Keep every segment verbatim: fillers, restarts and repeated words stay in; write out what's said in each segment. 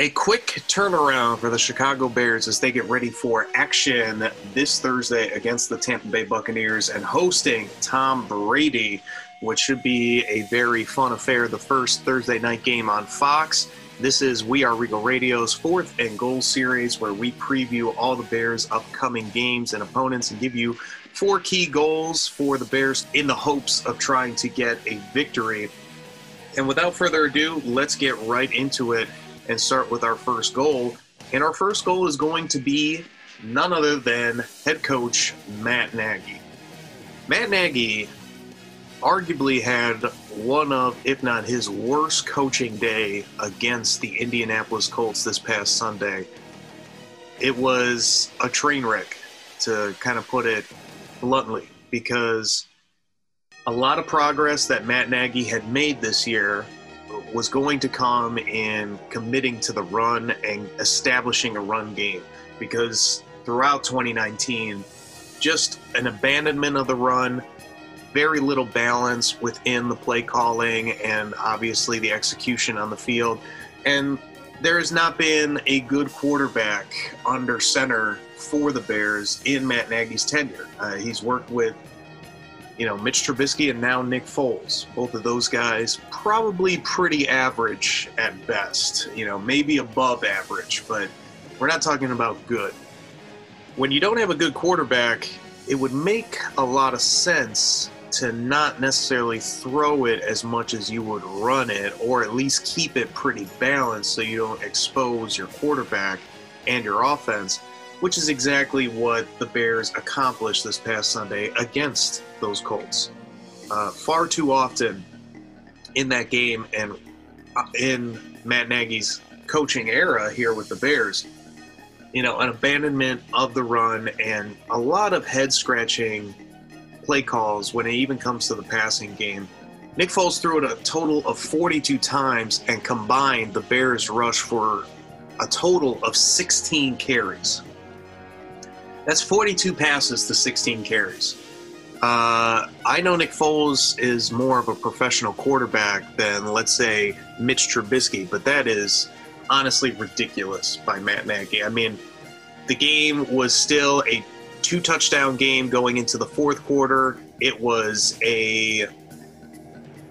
A quick turnaround for the Chicago Bears as they get ready for action this Thursday against the Tampa Bay Buccaneers and hosting Tom Brady, which should be a very fun affair. The first Thursday night game on Fox. This is We Are Regal Radio's Fourth and Goal series where we preview all the Bears' upcoming games and opponents and give you four key goals for the Bears in the hopes of trying to get a victory. And without further ado, let's get right into it and start with our first goal. And our first goal is going to be none other than head coach Matt Nagy. Matt Nagy arguably had one of, if not his worst coaching day against the Indianapolis Colts this past Sunday. It was a train wreck, to kind of put it bluntly, because a lot of progress that Matt Nagy had made this year was going to come in committing to the run and establishing a run game, because throughout twenty nineteen, just an abandonment of the run, very little balance within the play calling and obviously the execution on the field. And there has not been a good quarterback under center for the Bears in Matt Nagy's tenure. Uh, he's worked with You know, Mitch Trubisky and now Nick Foles. Both of those guys probably pretty average at best, you know, maybe above average, but we're not talking about good. When you don't have a good quarterback, it would make a lot of sense to not necessarily throw it as much as you would run it, or at least keep it pretty balanced so you don't expose your quarterback and your offense, which is exactly what the Bears accomplished this past Sunday against those Colts. Uh, far too often in that game and in Matt Nagy's coaching era here with the Bears, you know, an abandonment of the run and a lot of head-scratching play calls when it even comes to the passing game. Nick Foles threw it a total of forty-two times, and combined the Bears rushed for a total of sixteen carries. That's forty-two passes to sixteen carries. Uh, I know Nick Foles is more of a professional quarterback than, let's say, Mitch Trubisky, but that is honestly ridiculous by Matt Nagy. I mean, the game was still a two-touchdown game going into the fourth quarter. It was a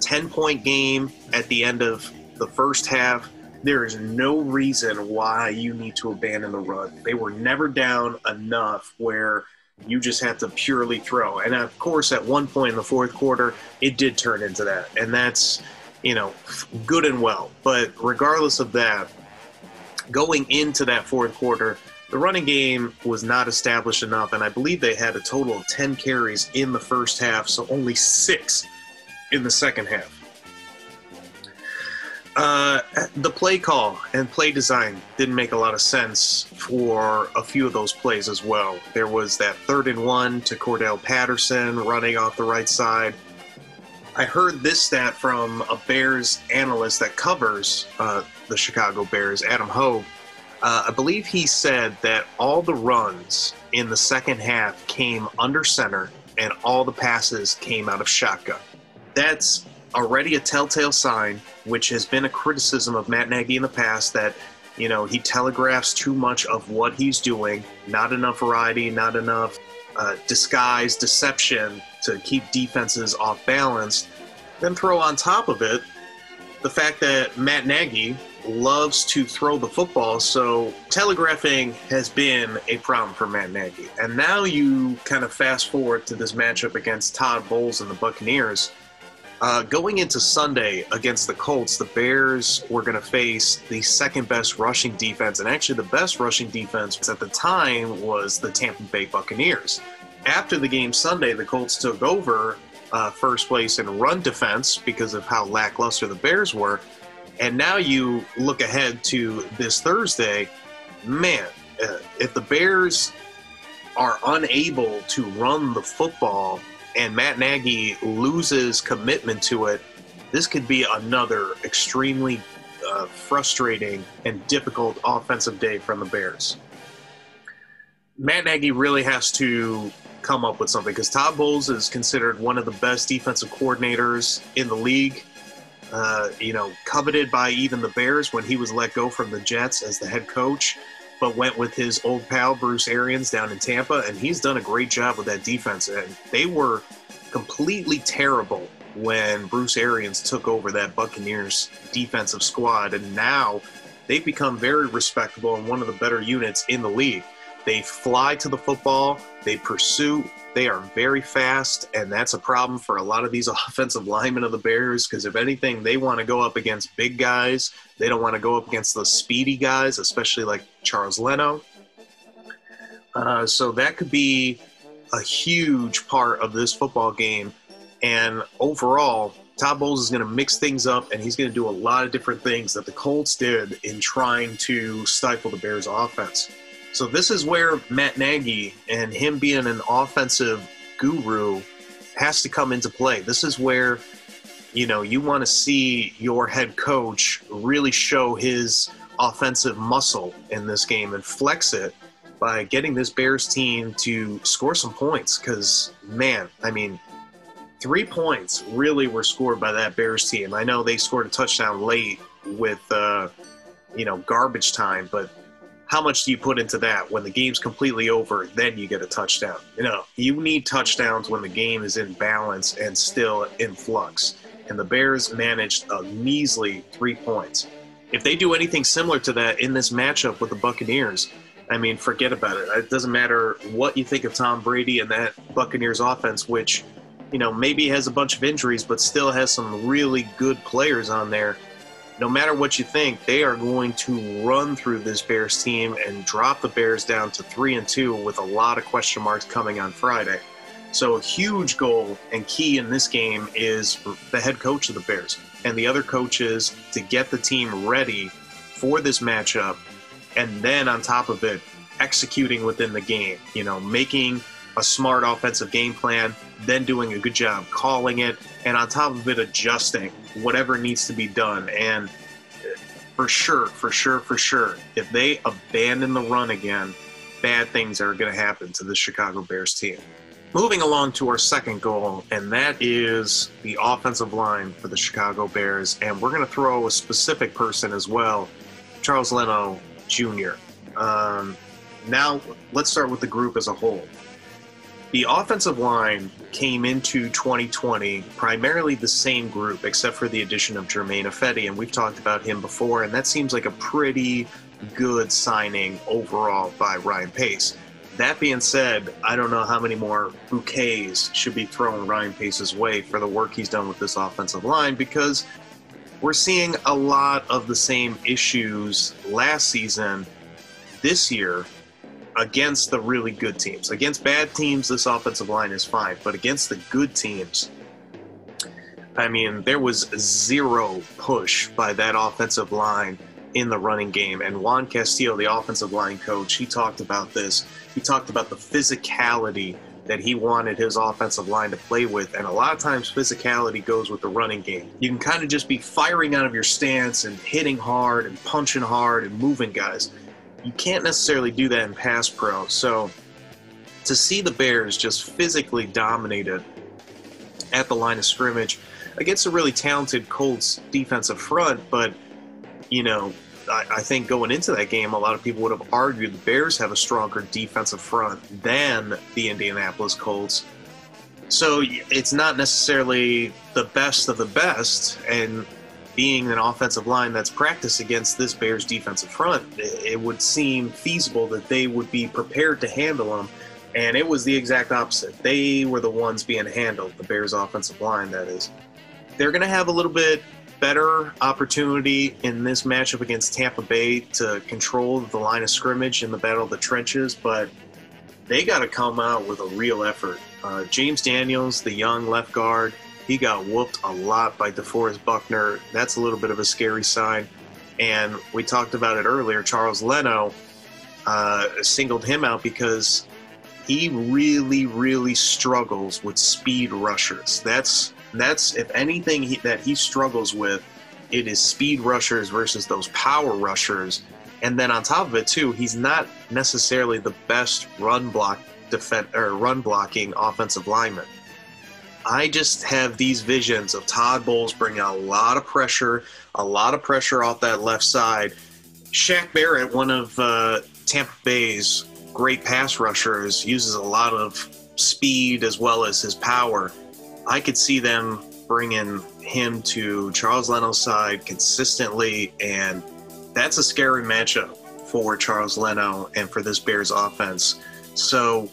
ten-point game at the end of the first half. There is no reason why you need to abandon the run. They were never down enough where you just have to purely throw. And, of course, at one point in the fourth quarter, it did turn into that. And that's, you know, good and well. But regardless of that, going into that fourth quarter, the running game was not established enough. And I believe they had a total of ten carries in the first half, so only six in the second half. Uh, the play call and play design didn't make a lot of sense for a few of those plays as well. There was that third and one to Cordell Patterson running off the right side. I heard this stat from a Bears analyst that covers uh, the Chicago Bears, Adam Ho. Uh, I believe he said that all the runs in the second half came under center and all the passes came out of shotgun. That's already a telltale sign, which has been a criticism of Matt Nagy in the past, that, you know, he telegraphs too much of what he's doing, not enough variety, not enough uh, disguise, deception to keep defenses off balance. Then throw on top of it the fact that Matt Nagy loves to throw the football, so telegraphing has been a problem for Matt Nagy. And now you kind of fast forward to this matchup against Todd Bowles and the Buccaneers. Uh, going into Sunday against the Colts, the Bears were going to face the second-best rushing defense, and actually the best rushing defense at the time was the Tampa Bay Buccaneers. After the game Sunday, the Colts took over uh, first place in run defense because of how lackluster the Bears were, and now you look ahead to this Thursday. Man, uh, if the Bears are unable to run the football and Matt Nagy loses commitment to it, this could be another extremely uh, frustrating and difficult offensive day from the Bears. Matt Nagy really has to come up with something, because Todd Bowles is considered one of the best defensive coordinators in the league. uh, you know, coveted by even the Bears when he was let go from the Jets as the head coach, but went with his old pal Bruce Arians down in Tampa, and he's done a great job with that defense. And they were completely terrible when Bruce Arians took over that Buccaneers defensive squad, and now they've become very respectable and one of the better units in the league. They fly to the football, they pursue, they are very fast, and that's a problem for a lot of these offensive linemen of the Bears, because if anything, they want to go up against big guys. They don't want to go up against the speedy guys, especially like Charles Leno. Uh, so that could be a huge part of this football game. And overall, Todd Bowles is going to mix things up, and he's going to do a lot of different things that the Colts did in trying to stifle the Bears' offense. So this is where Matt Nagy and him being an offensive guru has to come into play. This is where, you know, you want to see your head coach really show his offensive muscle in this game and flex it by getting this Bears team to score some points. Because, man, I mean, three points really were scored by that Bears team. I know they scored a touchdown late with, uh, you know, garbage time, but how much do you put into that? When the game's completely over, then you get a touchdown. You know, you need touchdowns when the game is in balance and still in flux. And the Bears managed a measly three points. If they do anything similar to that in this matchup with the Buccaneers, I mean, forget about it. It doesn't matter what you think of Tom Brady and that Buccaneers offense, which, you know, maybe has a bunch of injuries, but still has some really good players on there. No matter what you think, they are going to run through this Bears team and drop the Bears down to three and two with a lot of question marks coming on Friday. So a huge goal and key in this game is the head coach of the Bears and the other coaches to get the team ready for this matchup. And then on top of it, executing within the game, you know, making a smart offensive game plan, then doing a good job calling it, and on top of it, adjusting whatever needs to be done. And for sure, for sure, for sure, if they abandon the run again, bad things are going to happen to the Chicago Bears team. Moving along to our second goal, and that is the offensive line for the Chicago Bears. And we're going to throw a specific person as well, Charles Leno Junior Um, now, let's start with the group as a whole. The offensive line came into twenty twenty primarily the same group, except for the addition of Jermaine Effetti, and we've talked about him before, and that seems like a pretty good signing overall by Ryan Pace. That being said, I don't know how many more bouquets should be thrown Ryan Pace's way for the work he's done with this offensive line, because we're seeing a lot of the same issues last season this year against the really good teams. Against bad teams, this offensive line is fine, but against the good teams, I mean, there was zero push by that offensive line in the running game. And Juan Castillo, the offensive line coach, he talked about this. He talked about the physicality that he wanted his offensive line to play with. And a lot of times physicality goes with the running game. You can kind of just be firing out of your stance and hitting hard and punching hard and moving guys. You can't necessarily do that in pass pro. So to see the Bears just physically dominated at the line of scrimmage against a really talented Colts defensive front, but, you know, I, I think going into that game, a lot of people would have argued the Bears have a stronger defensive front than the Indianapolis Colts. So it's not necessarily the best of the best, and being an offensive line that's practiced against this Bears defensive front, it would seem feasible that they would be prepared to handle them, and it was the exact opposite. They were the ones being handled, the Bears offensive line, that is. They're going to have a little bit better opportunity in this matchup against Tampa Bay to control the line of scrimmage in the battle of the trenches, but they got to come out with a real effort. Uh, James Daniels, the young left guard, he got whooped a lot by DeForest Buckner. That's a little bit of a scary sign. And we talked about it earlier. Charles Leno uh, singled him out because he really, really struggles with speed rushers. That's, that's if anything he, that he struggles with, it is speed rushers versus those power rushers. And then on top of it, too, he's not necessarily the best run block defend, or run blocking offensive lineman. I just have these visions of Todd Bowles bringing a lot of pressure, a lot of pressure off that left side. Shaq Barrett, one of uh, Tampa Bay's great pass rushers, uses a lot of speed as well as his power. I could see them bringing him to Charles Leno's side consistently, and that's a scary matchup for Charles Leno and for this Bears offense. So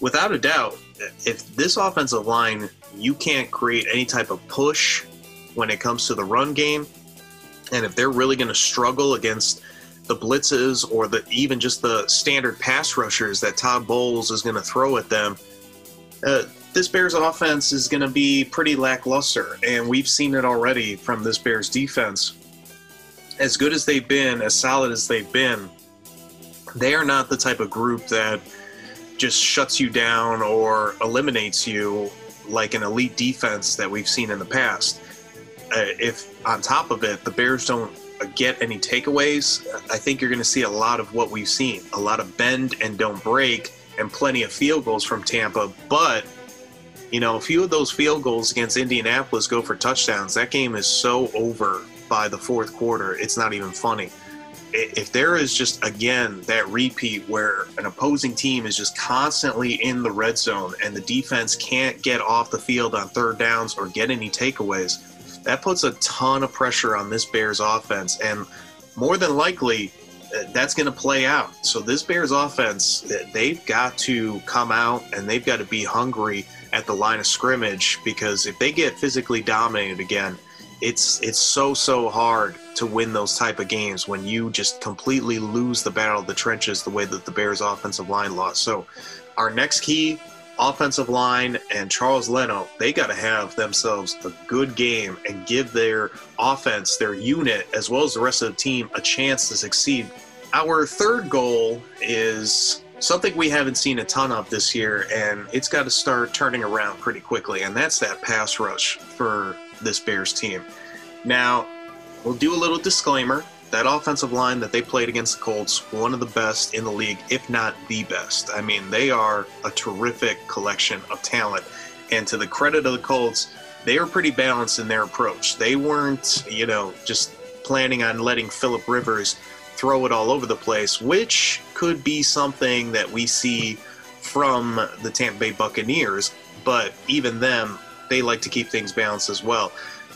without a doubt, if this offensive line, you can't create any type of push when it comes to the run game, and if they're really going to struggle against the blitzes or the even just the standard pass rushers that Todd Bowles is going to throw at them, uh, this Bears offense is going to be pretty lackluster, and we've seen it already from this Bears defense. As good as they've been, as solid as they've been, they are not the type of group that just shuts you down or eliminates you like an elite defense that we've seen in the past. Uh, if on top of it, the Bears don't get any takeaways, I think you're going to see a lot of what we've seen, a lot of bend and don't break and plenty of field goals from Tampa. But, you know, a few of those field goals against Indianapolis go for touchdowns. That game is so over by the fourth quarter. It's not even funny. If there is just, again, that repeat where an opposing team is just constantly in the red zone and the defense can't get off the field on third downs or get any takeaways, that puts a ton of pressure on this Bears offense. And more than likely, that's going to play out. So this Bears offense, they've got to come out and they've got to be hungry at the line of scrimmage, because if they get physically dominated again, It's it's so, so hard to win those type of games when you just completely lose the battle of the trenches the way that the Bears offensive line lost. So our next key, offensive line and Charles Leno, they got to have themselves a good game and give their offense, their unit, as well as the rest of the team, a chance to succeed. Our third goal is something we haven't seen a ton of this year, and it's got to start turning around pretty quickly, and that's that pass rush for this Bears team. Now, we'll do a little disclaimer. That offensive line that they played against the Colts, one of the best in the league, if not the best. I mean, they are a terrific collection of talent. And to the credit of the Colts, they were pretty balanced in their approach. They weren't, you know, just planning on letting Phillip Rivers throw it all over the place, which could be something that we see from the Tampa Bay Buccaneers. But even them, they like to keep things balanced as well.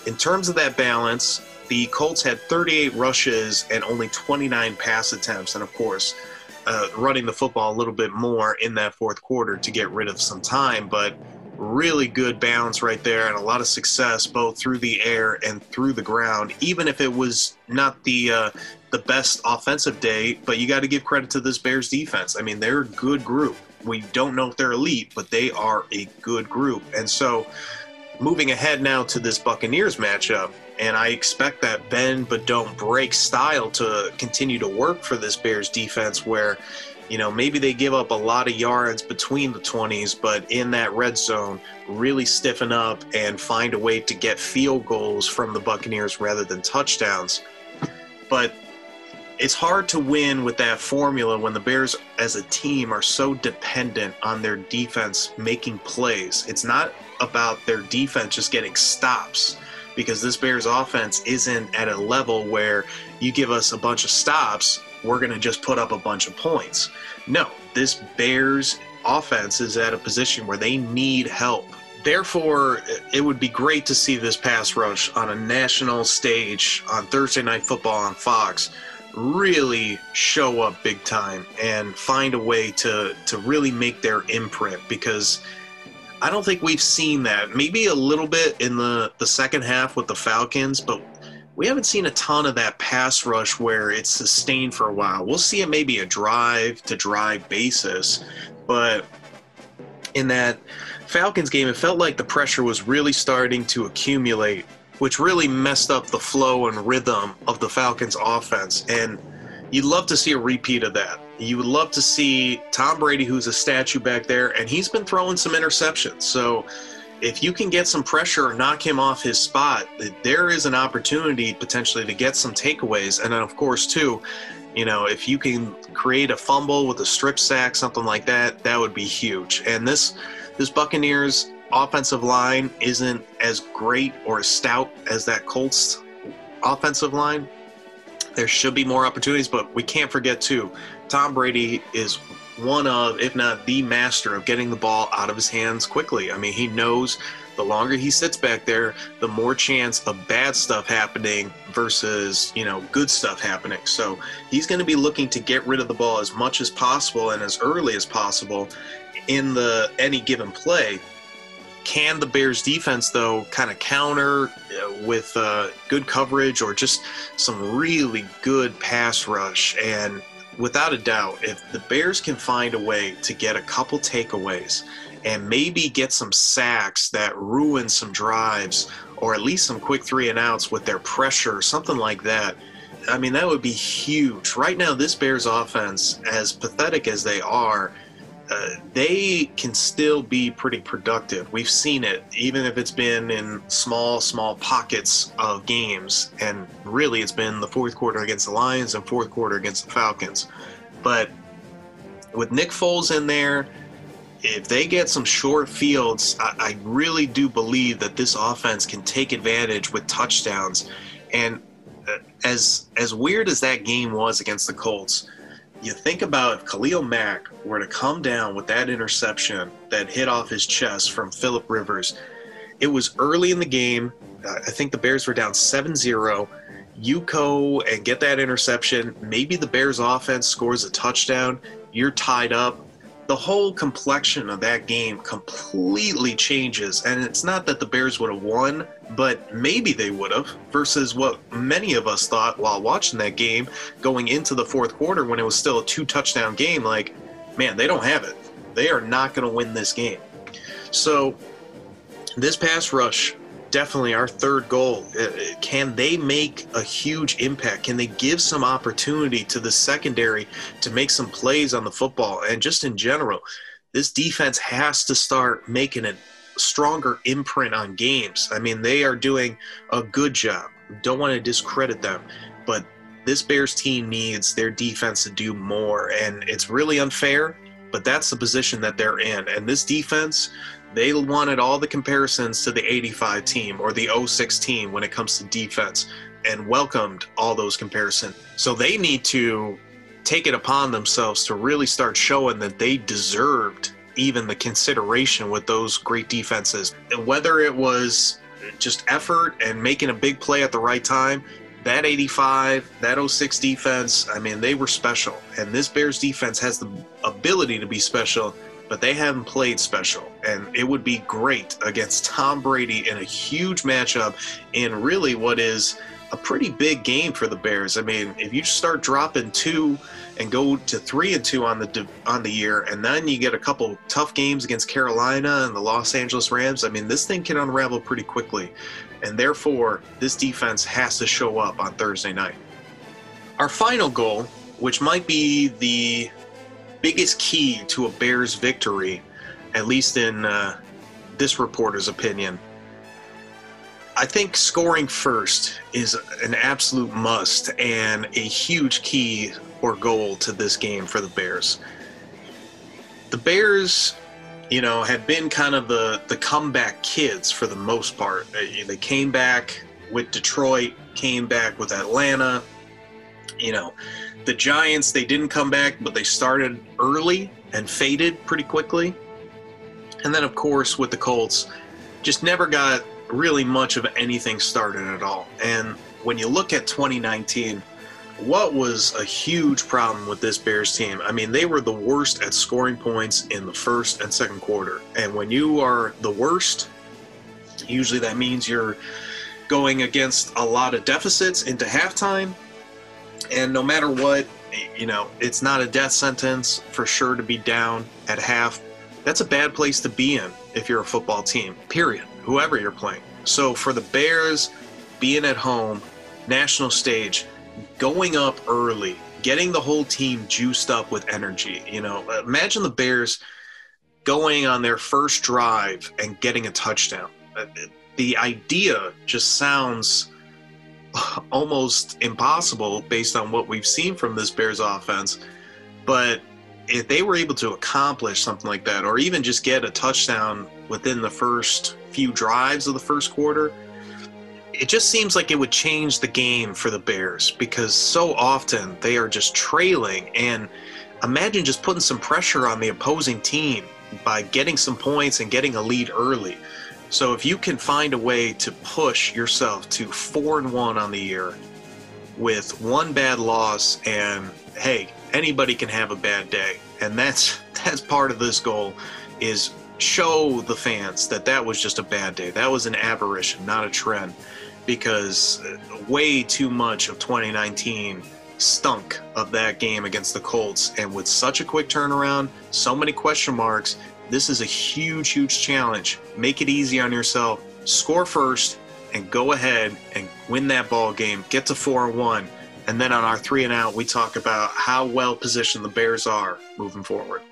In terms of that balance, the Colts had thirty-eight rushes and only twenty-nine pass attempts, and of course, uh, running the football a little bit more in that fourth quarter to get rid of some time, but really good balance right there and a lot of success both through the air and through the ground, even if it was not the uh, the best offensive day. But you got to give credit to this Bears defense. I mean, they're a good group. We don't know if they're elite, but they are a good group. And so moving ahead now to this Buccaneers matchup, and I expect that bend but don't break style to continue to work for this Bears defense, where, you know, maybe they give up a lot of yards between the twenties, but in that red zone, really stiffen up and find a way to get field goals from the Buccaneers rather than touchdowns. But it's hard to win with that formula when the Bears as a team are so dependent on their defense making plays. It's not about their defense just getting stops, because this Bears offense isn't at a level where you give us a bunch of stops, we're going to just put up a bunch of points. No, this Bears offense is at a position where they need help. Therefore, it would be great to see this pass rush on a national stage on Thursday Night Football on Fox really show up big time and find a way to to really make their imprint, because I don't think we've seen that. Maybe a little bit in the, the second half with the Falcons, but we haven't seen a ton of that pass rush where it's sustained for a while. We'll see it maybe a drive-to-drive basis, but in that Falcons game, it felt like the pressure was really starting to accumulate, which really messed up the flow and rhythm of the Falcons offense. And you'd love to see a repeat of that. You would love to see Tom Brady, who's a statue back there, and he's been throwing some interceptions. So if you can get some pressure or knock him off his spot, there is an opportunity potentially to get some takeaways. And then, of course, too, you know, if you can create a fumble with a strip sack, something like that, that would be huge. And this this Buccaneers offensive line isn't as great or as stout as that Colts offensive line, there should be more opportunities. But we can't forget, too, Tom Brady is one of, if not the master of getting the ball out of his hands quickly. I mean, he knows the longer he sits back there, the more chance of bad stuff happening versus, you know, good stuff happening. So he's going to be looking to get rid of the ball as much as possible and as early as possible in the any given play. Can the Bears defense, though, kind of counter with uh, good coverage or just some really good pass rush? And without a doubt, if the Bears can find a way to get a couple takeaways and maybe get some sacks that ruin some drives or at least some quick three and outs with their pressure, something like that, I mean, that would be huge. Right now, this Bears offense, as pathetic as they are, Uh, they can still be pretty productive. We've seen it, even if it's been in small, small pockets of games. And really, it's been the fourth quarter against the Lions and fourth quarter against the Falcons. But with Nick Foles in there, if they get some short fields, I, I really do believe that this offense can take advantage with touchdowns. And uh, as as weird as that game was against the Colts, you think about if Khalil Mack were to come down with that interception that hit off his chest from Phillip Rivers. It was early in the game. I think the Bears were down seven zero. You go and get that interception. Maybe the Bears offense scores a touchdown. You're tied up. The whole complexion of that game completely changes. And it's not that the Bears would have won, but maybe they would have, versus what many of us thought while watching that game going into the fourth quarter when it was still a two-touchdown game. Like, man, they don't have it. They are not going to win this game. So this pass rush, definitely our third goal. Can they make a huge impact? Can they give some opportunity to the secondary to make some plays on the football? And just in general, this defense has to start making a stronger imprint on games. I mean, they are doing a good job. Don't want to discredit them, but this Bears team needs their defense to do more. And it's really unfair, but that's the position that they're in. And this defense, they wanted all the comparisons to the eighty-five team or the oh six team when it comes to defense, and welcomed all those comparisons. So they need to take it upon themselves to really start showing that they deserved even the consideration with those great defenses. And whether it was just effort and making a big play at the right time, that eighty-five, that oh six defense, I mean, they were special. And this Bears defense has the ability to be special, but they haven't played special. And it would be great against Tom Brady in a huge matchup in really what is a pretty big game for the Bears. I mean, if you start dropping two and go to three and two on the on the year, and then you get a couple tough games against Carolina and the Los Angeles Rams, I mean, this thing can unravel pretty quickly. And therefore, this defense has to show up on Thursday night. Our final goal, which might be the biggest key to a Bears victory, at least in uh, this reporter's opinion, I think scoring first is an absolute must and a huge key or goal to this game for the Bears. The Bears, you know, had been kind of the, the comeback kids for the most part. They came back with Detroit, came back with Atlanta, you know. The Giants, they didn't come back, but they started early and faded pretty quickly. And then, of course, with the Colts, just never got really much of anything started at all. And when you look at twenty nineteen, what was a huge problem with this Bears team? I mean, they were the worst at scoring points in the first and second quarter. And when you are the worst, usually that means you're going against a lot of deficits into halftime. And no matter what, you know, it's not a death sentence for sure to be down at half. That's a bad place to be in if you're a football team, period, whoever you're playing. So for the Bears, being at home, national stage, going up early, getting the whole team juiced up with energy, you know, imagine the Bears going on their first drive and getting a touchdown. The idea just sounds almost impossible based on what we've seen from this Bears offense, but if they were able to accomplish something like that, or even just get a touchdown within the first few drives of the first quarter, it just seems like it would change the game for the Bears, because so often they are just trailing. And imagine just putting some pressure on the opposing team by getting some points and getting a lead early. So if you can find a way to push yourself to four and one on the year with one bad loss, and hey, anybody can have a bad day. And that's that's part of this goal, is show the fans that that was just a bad day. That was an aberration, not a trend, because way too much of twenty nineteen stunk of that game against the Colts. And with such a quick turnaround, so many question marks, this is a huge, huge challenge. Make it easy on yourself. Score first and go ahead and win that ball game. Get to four and one. And then on our three and out, we talk about how well positioned the Bears are moving forward.